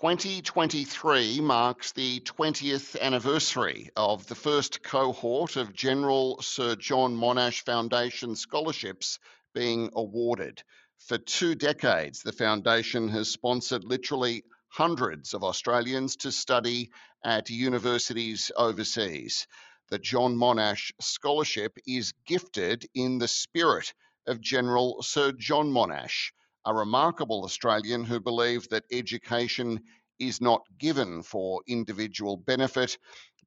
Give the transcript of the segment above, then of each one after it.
2023 marks the 20th anniversary of the first cohort of General Sir John Monash Foundation scholarships being awarded. For 2 decades, the foundation has sponsored literally hundreds of Australians to study at universities overseas. The John Monash Scholarship is gifted in the spirit of General Sir John Monash, a remarkable Australian who believed that education is not given for individual benefit,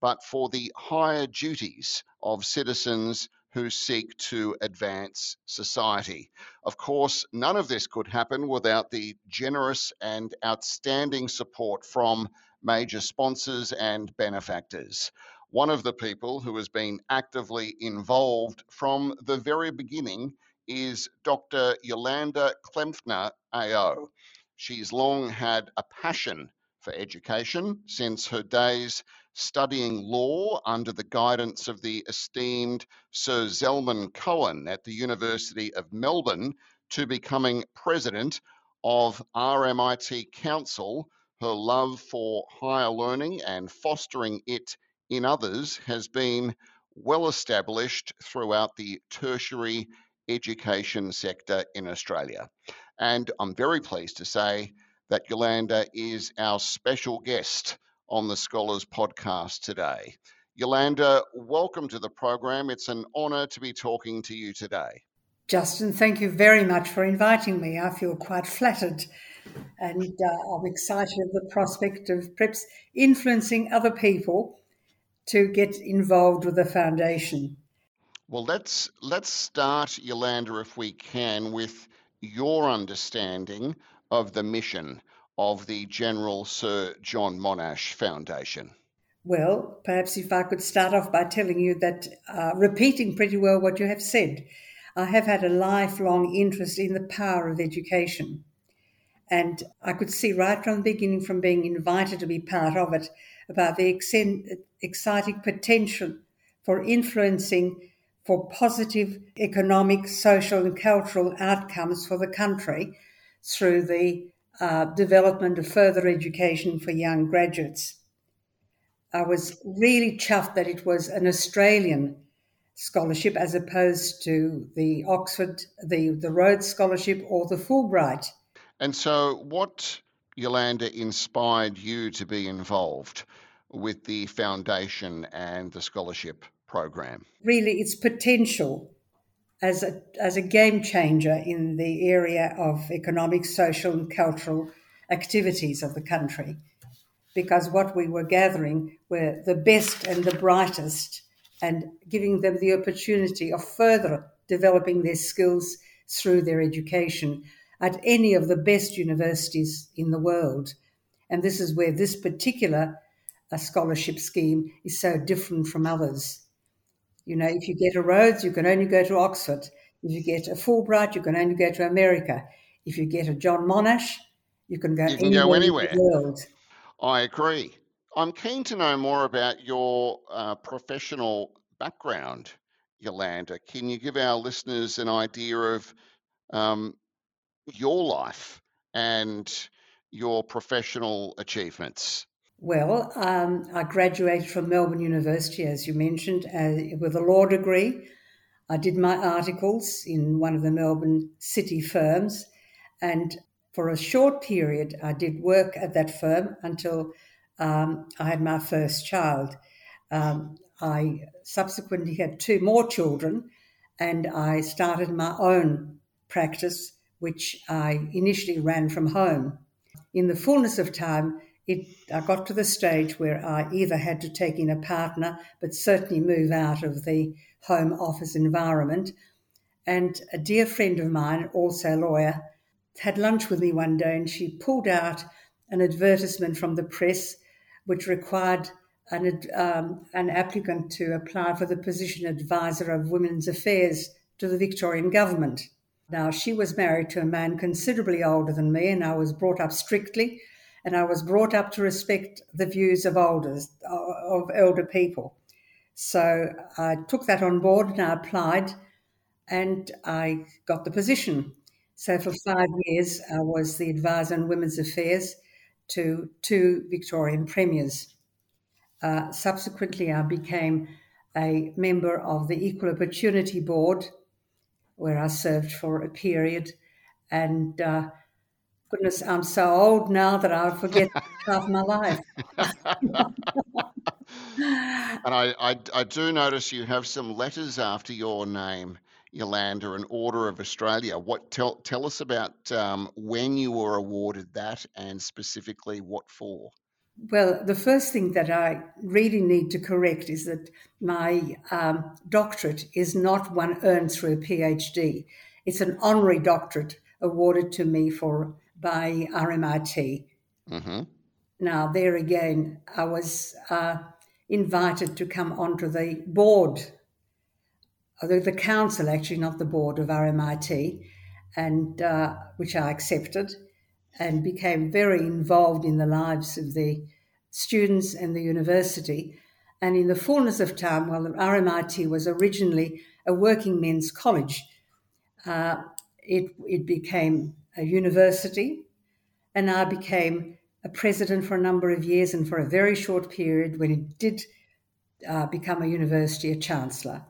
but for the higher duties of citizens who seek to advance society. Of course, none of this could happen without the generous and outstanding support from major sponsors and benefactors. One of the people who has been actively involved from the very beginning is Dr. Yolanda Klempfner, AO. She's long had a passion for education since her days studying law under the guidance of the esteemed Sir Zelman Cohen at the University of Melbourne to becoming president of RMIT Council. Her love for higher learning and fostering it in others has been well established throughout the tertiary education sector in Australia. And I'm very pleased to say that Yolanda is our special guest on the Scholars Podcast today. Yolanda, welcome to the program. It's an honour to be talking to you today. Justin, thank you very much for inviting me. I feel quite flattered and I'm excited at the prospect of perhaps influencing other people to get involved with the foundation. Well, let's start, Yolanda, if we can, with your understanding of the mission of the General Sir John Monash Foundation. Well, perhaps if I could start off by telling you that, repeating pretty well what you have said, I have had a lifelong interest in the power of education. And I could see right from the beginning, from being invited to be part of it, about the exciting potential for influencing for positive economic, social and cultural outcomes for the country through the development of further education for young graduates. I was really chuffed that it was an Australian scholarship as opposed to the Oxford, the Rhodes Scholarship or the Fulbright. And so what, Yolanda, inspired you to be involved with the foundation and the scholarship program? Really, its potential as a game changer in the area of economic, social and cultural activities of the country, because what we were gathering were the best and the brightest and giving them the opportunity of further developing their skills through their education at any of the best universities in the world. And this is where this particular scholarship scheme is so different from others. You know, if you get a Rhodes, you can only go to Oxford. If you get a Fulbright, you can only go to America. If you get a John Monash, you can go anywhere in the world. I agree. I'm keen to know more about your professional background, Yolanda. Can you give our listeners an idea of your life and your professional achievements? Well, I graduated from Melbourne University, as you mentioned, with a law degree. I did my articles in one of the Melbourne city firms, and for a short period I did work at that firm until I had my first child. I subsequently had 2 more children, and I started my own practice, which I initially ran from home. In the fullness of time, I got to the stage where I either had to take in a partner, but certainly move out of the home office environment. And a dear friend of mine, also a lawyer, had lunch with me one day, and she pulled out an advertisement from the press which required an applicant to apply for the position Advisor of Women's Affairs to the Victorian Government. Now, she was married to a man considerably older than me, and I was brought up strictly. And I was brought up to respect the views of elder people. So I took that on board and I applied and I got the position. So for 5 years, I was the advisor on women's affairs, to two Victorian premiers. Subsequently, I became a member of the Equal Opportunity Board, where I served for a period. And goodness, I'm so old now that I forget half my life. And I do notice you have some letters after your name, Yolanda, an Order of Australia. Tell us about when you were awarded that and specifically what for? Well, the first thing that I really need to correct is that my doctorate is not one earned through a PhD. It's an honorary doctorate awarded to me by RMIT. Mm-hmm. Now, there again, I was invited to come onto the board, the council actually, not the board of RMIT, and which I accepted and became very involved in the lives of the students and the university. And in the fullness of time, well, RMIT was originally a working men's college. It became a university, and I became a president for a number of years, and for a very short period when it did become a university, a chancellor.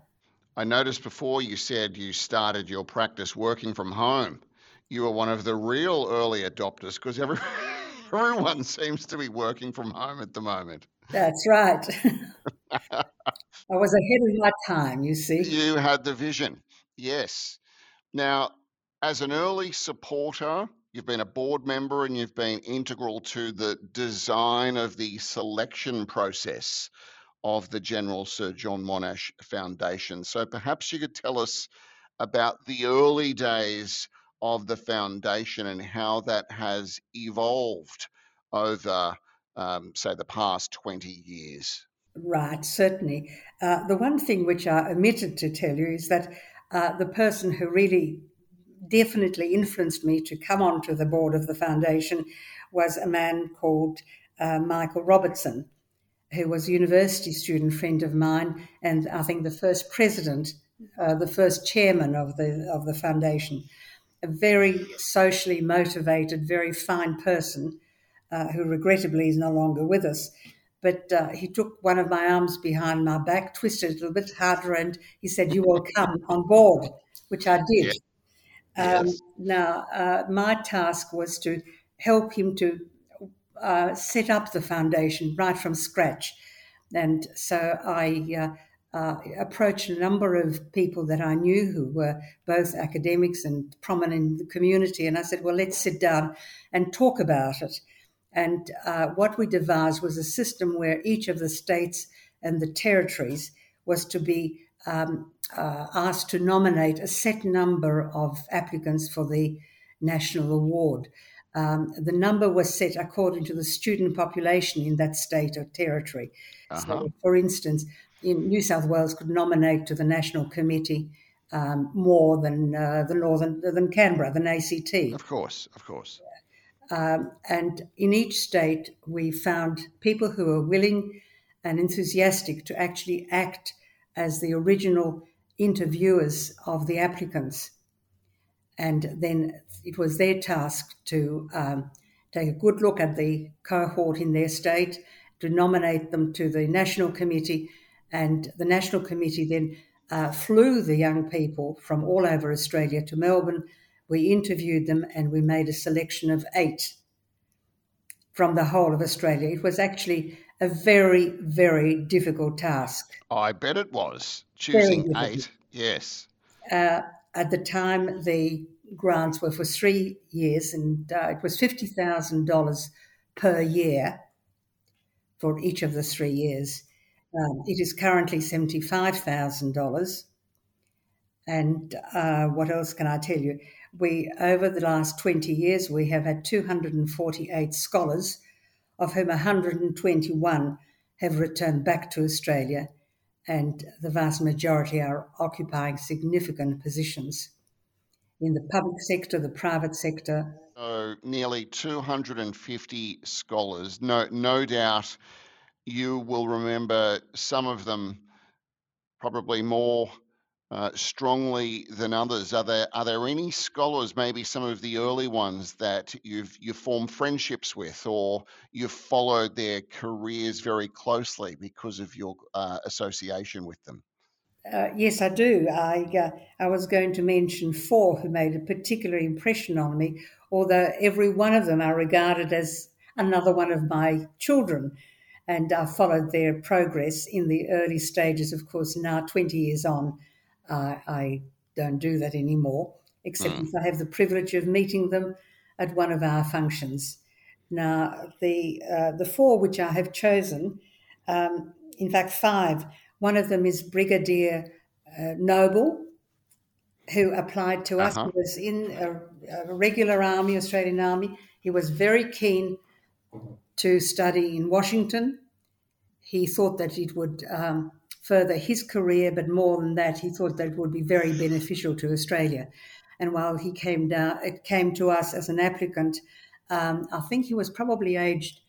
I noticed before you said you started your practice working from home. You were one of the real early adopters, because everyone seems to be working from home at the moment. That's right. I was ahead of my time, you see. You had the vision, yes. Now, as an early supporter, you've been a board member and you've been integral to the design of the selection process of the General Sir John Monash Foundation. So perhaps you could tell us about the early days of the foundation and how that has evolved over, say, the past 20 years. Right, certainly. The one thing which I omitted to tell you is that the person who really definitely influenced me to come onto the board of the foundation was a man called Michael Robertson, who was a university student friend of mine, and I think the first president, the first chairman of the foundation. A very socially motivated, very fine person who regrettably is no longer with us. But he took one of my arms behind my back, twisted it a little bit harder, and he said, "You will come on board," which I did. Yeah. Yes. Now, my task was to help him to set up the foundation right from scratch. And so I approached a number of people that I knew who were both academics and prominent in the community. And I said, well, let's sit down and talk about it. And what we devised was a system where each of the states and the territories was to be asked to nominate a set number of applicants for the national award. The number was set according to the student population in that state or territory. Uh-huh. So, for instance, in New South Wales could nominate to the National Committee more than than Canberra, than ACT. Of course. And in each state, we found people who were willing and enthusiastic to actually act as the original interviewers of the applicants. And then it was their task to take a good look at the cohort in their state, to nominate them to the National Committee, and the National Committee then flew the young people from all over Australia to Melbourne. We interviewed them and we made a selection of 8 from the whole of Australia. It was actually a very, very difficult task. I bet it was, choosing 8, yes. At the time, the grants were for 3 years, and it was $50,000 per year for each of the 3 years. It is currently $75,000. And what else can I tell you? Over the last 20 years, we have had 248 scholars, of whom 121 have returned back to Australia, and the vast majority are occupying significant positions in the public sector, the private sector. So nearly 250 scholars. No doubt you will remember some of them probably more strongly than others. Are there any scholars, maybe some of the early ones, that you've formed friendships with, or you've followed their careers very closely because of your association with them? Yes, I do. I was going to mention four who made a particular impression on me, although every one of them I regarded as another one of my children, and I followed their progress in the early stages. Of course, now 20 years on, I don't do that anymore, except if I have the privilege of meeting them at one of our functions. Now, the four which I have chosen, in fact, five. One of them is Brigadier Noble, who applied to us. He was in a regular army, Australian Army. He was very keen to study in Washington. He thought that it would further his career, but more than that, he thought that it would be very beneficial to Australia. And while he came down, it came to us as an applicant. I think he was probably aged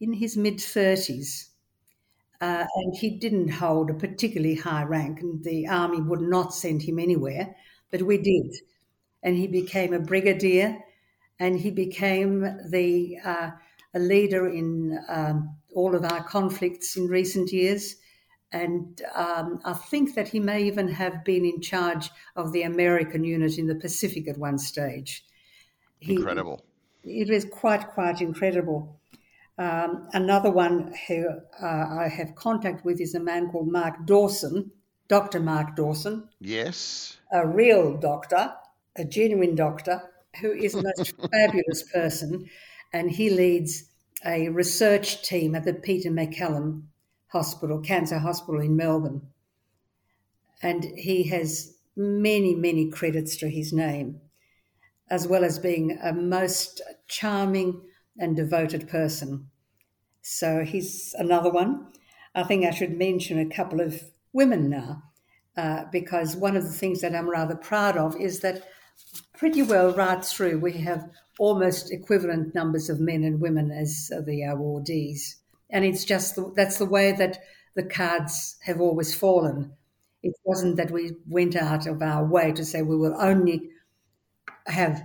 in his mid-30s. And he didn't hold a particularly high rank, and the army would not send him anywhere, but we did. And he became a brigadier, and he became a leader in all of our conflicts in recent years. And I think that he may even have been in charge of the American unit in the Pacific at one stage. Incredible. It was quite incredible. Another one who I have contact with is a man called Mark Dawson, Dr. Mark Dawson. Yes. A real doctor, a genuine doctor, who is a most fabulous person, and he leads a research team at the Peter McCallum Hospital, Cancer Hospital in Melbourne. And he has many, many credits to his name, as well as being a most charming and devoted person. So he's another one. I think I should mention a couple of women now, because one of the things that I'm rather proud of is that pretty well right through we have almost equivalent numbers of men and women as the awardees. And it's just that's the way that the cards have always fallen. It wasn't that we went out of our way to say we will only have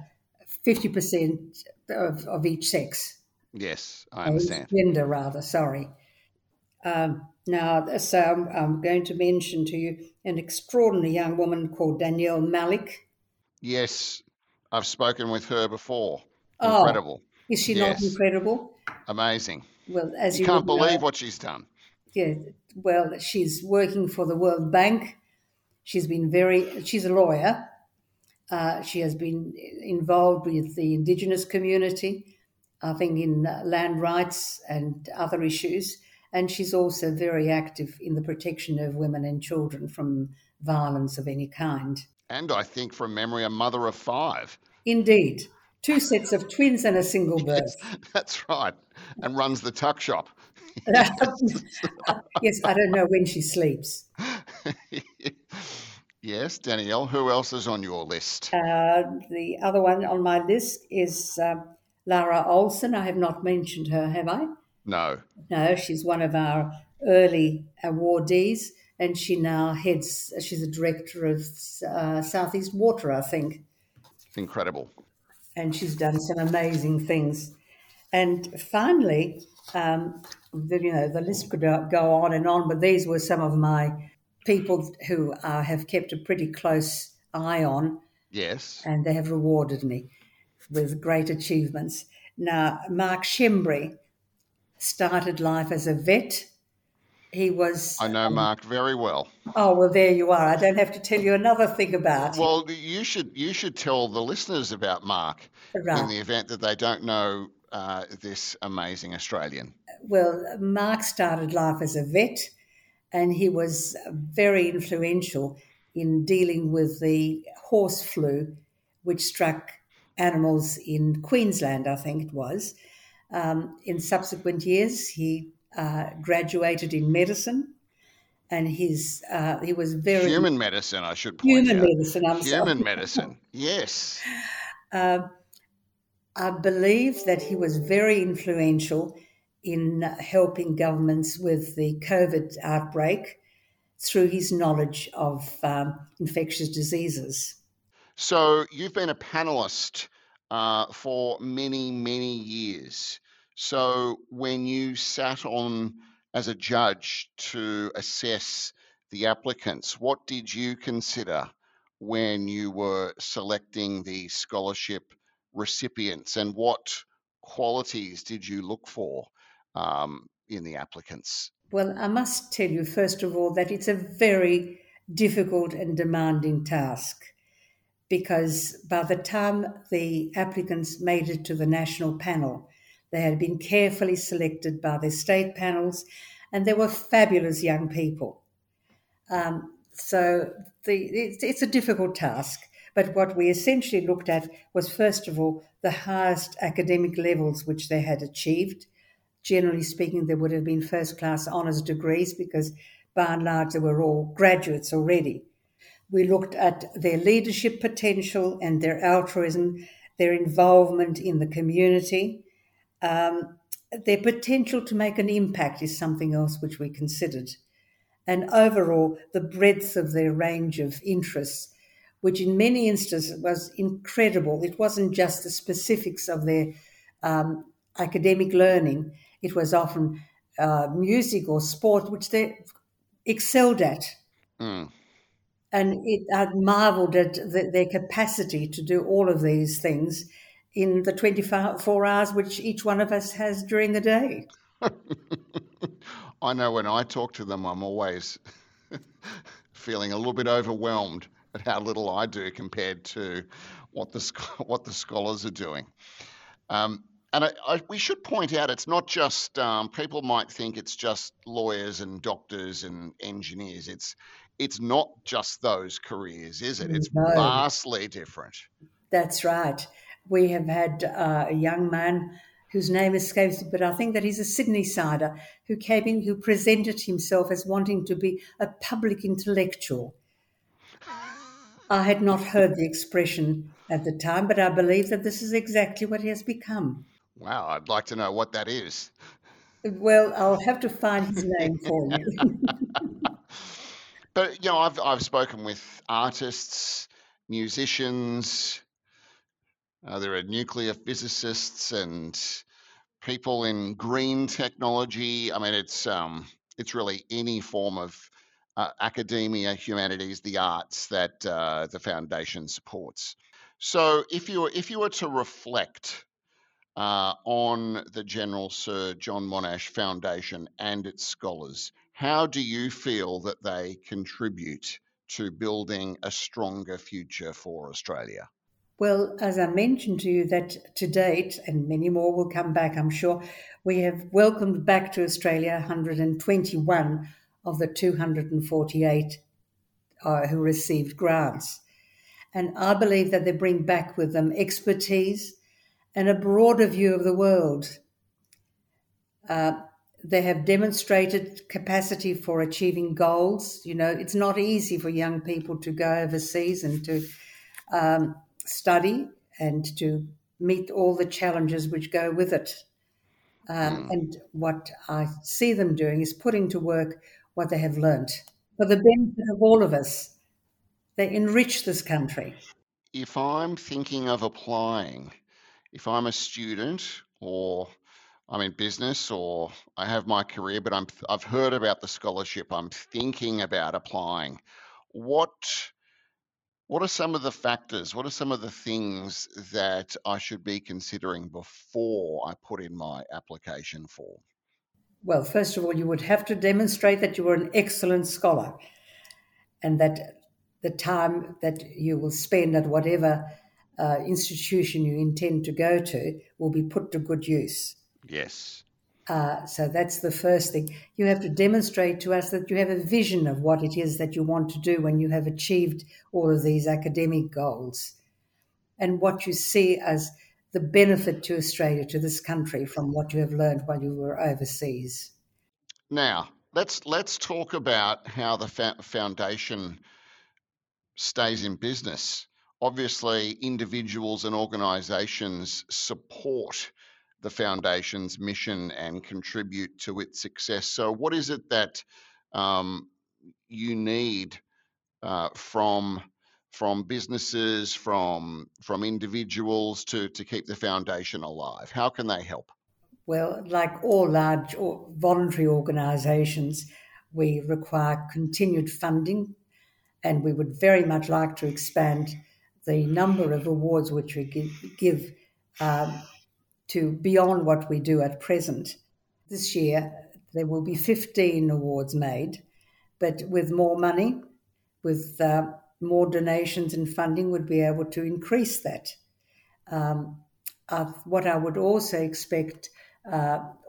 50% of each sex. Yes, I understand. Gender, rather, sorry. So I'm going to mention to you an extraordinary young woman called Danielle Malik. Yes, I've spoken with her before. Incredible. Is she not incredible? Amazing. Well, as you can't believe what she's done. Yeah, well, she's working for the World Bank. She's a lawyer. She has been involved with the Indigenous community, I think in land rights and other issues. And she's also very active in the protection of women and children from violence of any kind. And I think, from memory, a mother of five. Indeed. Two sets of twins and a single birth. Yes, that's right. And runs the tuck shop. Yes, I don't know when she sleeps. Yes, Danielle, who else is on your list? The other one on my list is Lara Olson. I have not mentioned her, have I? No, she's one of our early awardees, and she's the director of Southeast Water, I think. It's incredible. And she's done some amazing things. And finally, the list could go on and on, but these were some of my people who I have kept a pretty close eye on. Yes. And they have rewarded me with great achievements. Now, Mark Shimbry started life as a vet. I know Mark very well. Oh, well, there you are. I don't have to tell you another thing about him. Well, you should tell the listeners about Mark in the event that they don't know this amazing Australian. Well, Mark started life as a vet, and he was very influential in dealing with the horse flu, which struck animals in Queensland, I think it was. In subsequent years, he graduated in medicine, and he was very... Human medicine, I should point out. Human medicine, yes. I believe that he was very influential in helping governments with the COVID outbreak. through his knowledge of infectious diseases. So you've been a panellist for many, many years. So when you sat on as a judge to assess the applicants, what did you consider when you were selecting the scholarship recipients, and what qualities did you look for in the applicants? Well, I must tell you, first of all, that it's a very difficult and demanding task, because by the time the applicants made it to the national panel, they had been carefully selected by their state panels, and they were fabulous young people. So it's a difficult task. But what we essentially looked at was, first of all, the highest academic levels which they had achieved. Generally speaking, there would have been first-class honours degrees, because by and large they were all graduates already. We looked at their leadership potential and their altruism, their involvement in the community. Their potential to make an impact is something else which we considered. And overall, the breadth of their range of interests, which in many instances was incredible. It wasn't just the specifics of their academic learning. It was often music or sport, which they excelled at. Mm. And I marvelled at their capacity to do all of these things in the 24 hours which each one of us has during the day. I know when I talk to them, I'm always feeling a little bit overwhelmed at how little I do compared to what the scholars are doing. And we should point out, it's not just, people might think it's just lawyers and doctors and engineers. It's not just those careers, is it? It's vastly different. That's right. We have had a young man whose name escapes me, but I think that he's a Sydney-sider, who came in, who presented himself as wanting to be a public intellectual. I had not heard the expression at the time, but I believe that this is exactly what he has become. Wow, I'd like to know what that is. Well, I'll have to find his name for you. But, you know, I've spoken with artists, musicians. There are nuclear physicists and people in green technology. I mean, it's really any form of academia, humanities, the arts that the foundation supports. So, if you were to reflect on the General Sir John Monash Foundation and its scholars, how do you feel that they contribute to building a stronger future for Australia? Well, as I mentioned to you, that to date, and many more will come back, I'm sure, we have welcomed back to Australia 121 of the 248 who received grants. And I believe that they bring back with them expertise and a broader view of the world. They have demonstrated capacity for achieving goals. You know, it's not easy for young people to go overseas and to study and to meet all the challenges which go with it. And what I see them doing is putting to work what they have learnt for the benefit of all of us. They enrich this country. If I'm thinking of applying, if I'm a student or I'm in business or I have my career, but I've heard about the scholarship, I'm thinking about applying, what are some of the factors? What are some of the things that I should be considering before I put in my application form? Well, first of all, you would have to demonstrate that you were an excellent scholar and that the time that you will spend at whatever institution you intend to go to will be put to good use. Yes. So that's the first thing. You have to demonstrate to us that you have a vision of what it is that you want to do when you have achieved all of these academic goals and what you see as the benefit to Australia, to this country, from what you have learned while you were overseas. Now, let's talk about how the foundation stays in business. Obviously, individuals and organisations support the foundation's mission and contribute to its success. So what is it that you need from businesses, from individuals to keep the foundation alive? How can they help? Well, like all large voluntary organisations, we require continued funding, and we would very much like to expand the number of awards which we give to beyond what we do at present. This year, there will be 15 awards made, but with more money, with more donations and funding, would be able to increase that. What I would also expect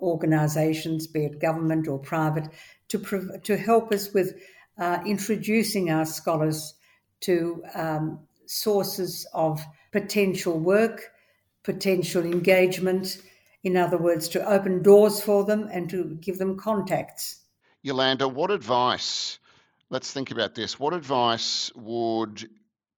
organisations, be it government or private, to help us with introducing our scholars to sources of potential work, potential engagement, in other words, to open doors for them and to give them contacts. Yolanda, what advice, let's think about this, what advice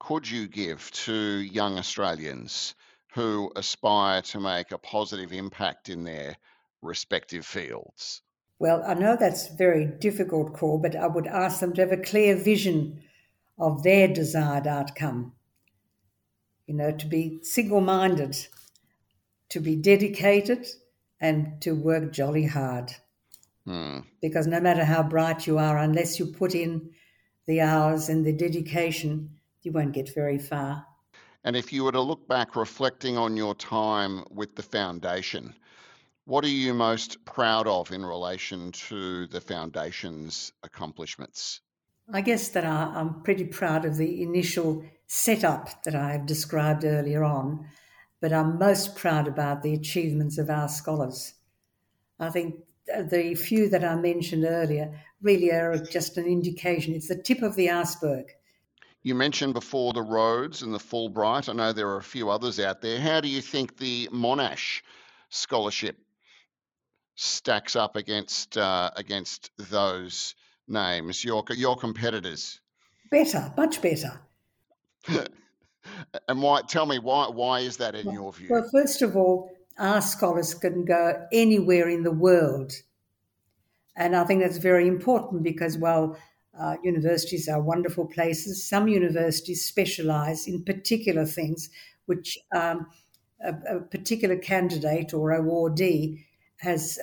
could you give to young Australians who aspire to make a positive impact in their respective fields? Well, I know that's a very difficult call, but I would ask them to have a clear vision of their desired outcome. You know, to be single-minded, to be dedicated, and to work jolly hard. Because no matter how bright you are, unless you put in the hours and the dedication, you won't get very far. And if you were to look back, reflecting on your time with the foundation, what are you most proud of in relation to the foundation's accomplishments? I guess that I'm pretty proud of the initial setup that I have described earlier on, but I'm most proud about the achievements of our scholars. I think the few that I mentioned earlier really are just an indication. It's the tip of the iceberg. You mentioned before the Rhodes and the Fulbright. I know there are a few others out there. How do you think the Monash Scholarship stacks up against those names, your competitors? Better, much better. And why? Tell me why is that in your view? Well, first of all, our scholars can go anywhere in the world, and I think that's very important because while universities are wonderful places, some universities specialise in particular things, which a particular candidate or awardee has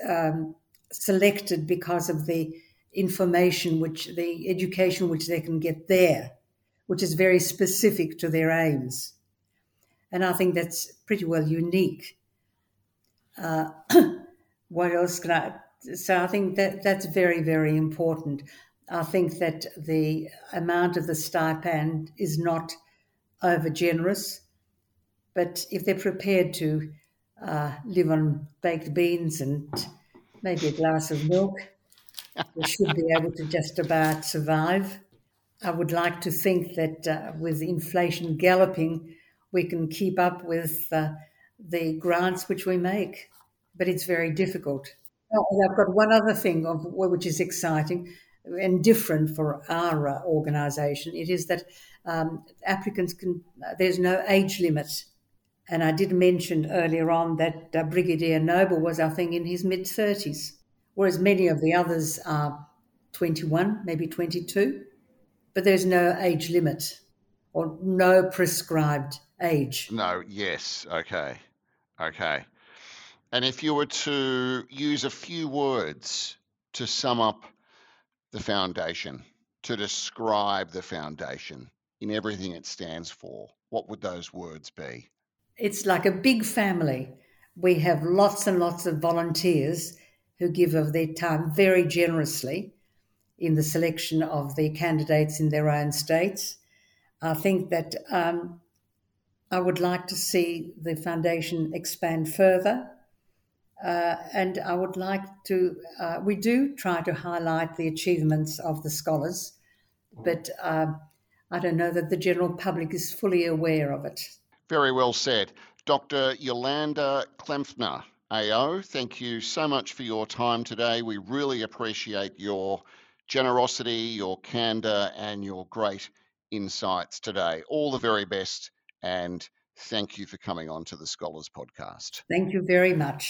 selected because of the information which the education which they can get there, which is very specific to their aims. And I think that's pretty well unique. What else can I... So I think that's very, very important. I think that the amount of the stipend is not over-generous, but if they're prepared to live on baked beans and maybe a glass of milk, they should be able to just about survive. I would like to think that with inflation galloping, we can keep up with the grants which we make, but it's very difficult. Oh, I've got one other thing which is exciting and different for our organisation. It is that applicants there's no age limit. And I did mention earlier on that Brigadier Noble was, I think, in his mid-30s, whereas many of the others are 21, maybe 22. But there's no age limit or no prescribed age. No, yes, okay. And if you were to use a few words to sum up the foundation, to describe the foundation in everything it stands for, what would those words be? It's like a big family. We have lots and lots of volunteers who give of their time very generously in the selection of the candidates in their own states. I think that I would like to see the foundation expand further. And I would like to, we do try to highlight the achievements of the scholars, but I don't know that the general public is fully aware of it. Very well said. Dr. Yolanda Klempfner, AO, thank you so much for your time today. We really appreciate your generosity, your candour and your great insights today. All the very best and thank you for coming on to the Scholars Podcast. Thank you very much.